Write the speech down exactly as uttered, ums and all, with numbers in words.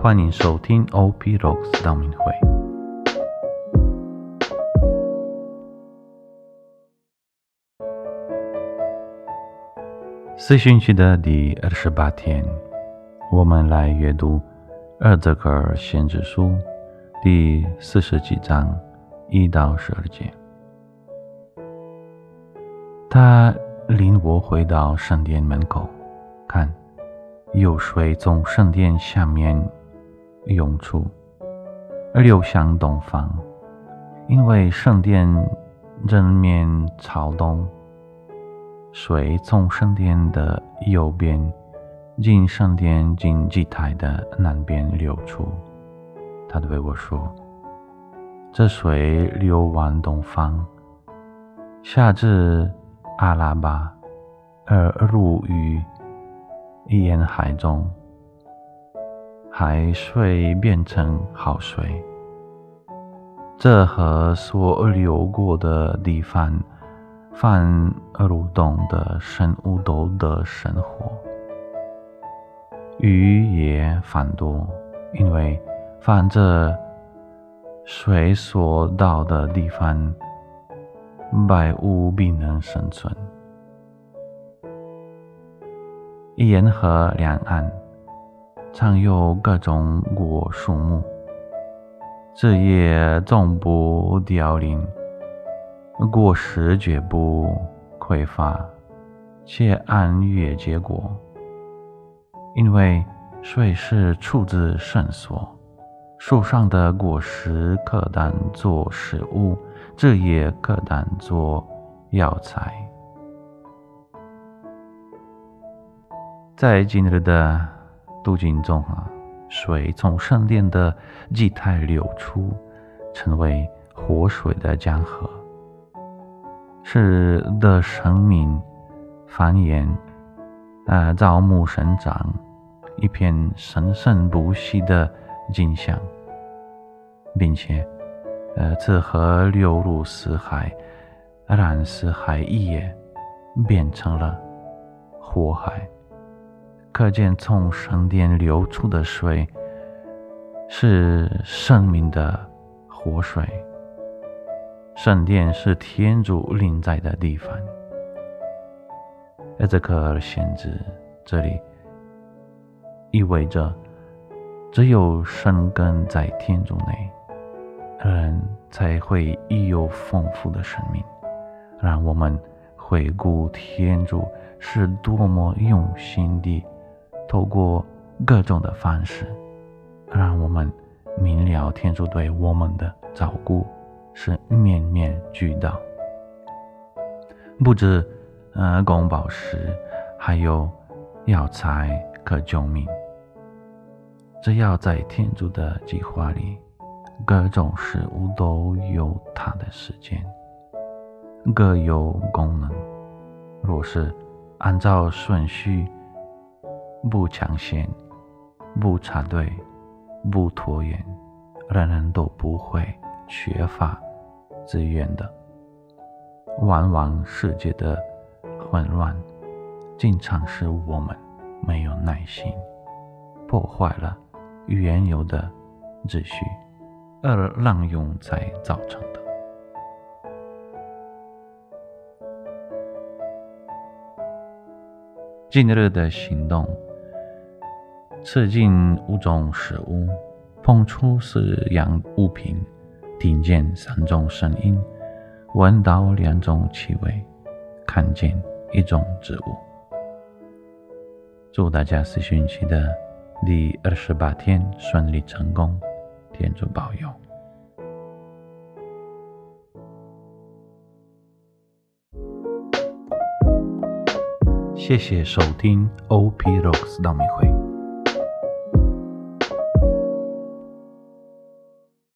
欢迎收听 O P Rocks 道明会。四旬期的第二十八天，我们来阅读厄泽克尔先知书第四十七章一到十二节。他领我回到圣殿门口，看，有水从圣殿下面涌出，流向东方，因为圣殿正面朝东。水从圣殿的右边进圣殿进祭台的南边流出。他对我说，这水流往东方，下至阿拉巴，而入于沿海中，海水变成好水。这河所流过的地方，凡蠕动的生物都得生活，鱼也繁多，因为凡这水所到的地方，百物必能生存。沿河两岸常有各种果树木，这也种不凋零，果实绝不匮乏，且按月结果，因为水是出自圣所。树上的果实可当作食物，这也可当作药材。在今日的读经中啊，水从圣殿的祭台流出，成为活水的江河，是的生命繁衍，呃，造木生长，一片生生不息的景象，并且，呃，此河流入死海，让死海一夜变成了火海。可见，从圣殿流出的水是生命的活水。圣殿是天主临在的地方。厄泽克尔先知这里意味着，只有生根在天主内，人才会有丰富的生命。让我们回顾天主是多么用心地透过各种的方式，让我们明了天主对我们的照顾是面面俱到，不止呃供宝石，还有药材可救命。只要在天主的计划里，各种事物都有它的时间，各有功能。若是按照顺序，不抢先，不插队，不拖延，人人都不会缺乏自愿的。往往世界的混乱经常是我们没有耐心，破坏了原有的秩序，而滥用才造成的。今日的行动吃进五种食物，碰触四样物品，听见三种声音，闻到两种气味，看见一种植物。祝大家四旬期的第二十八天顺利成功，天主保佑。谢谢收听 O P Rocks 道明会。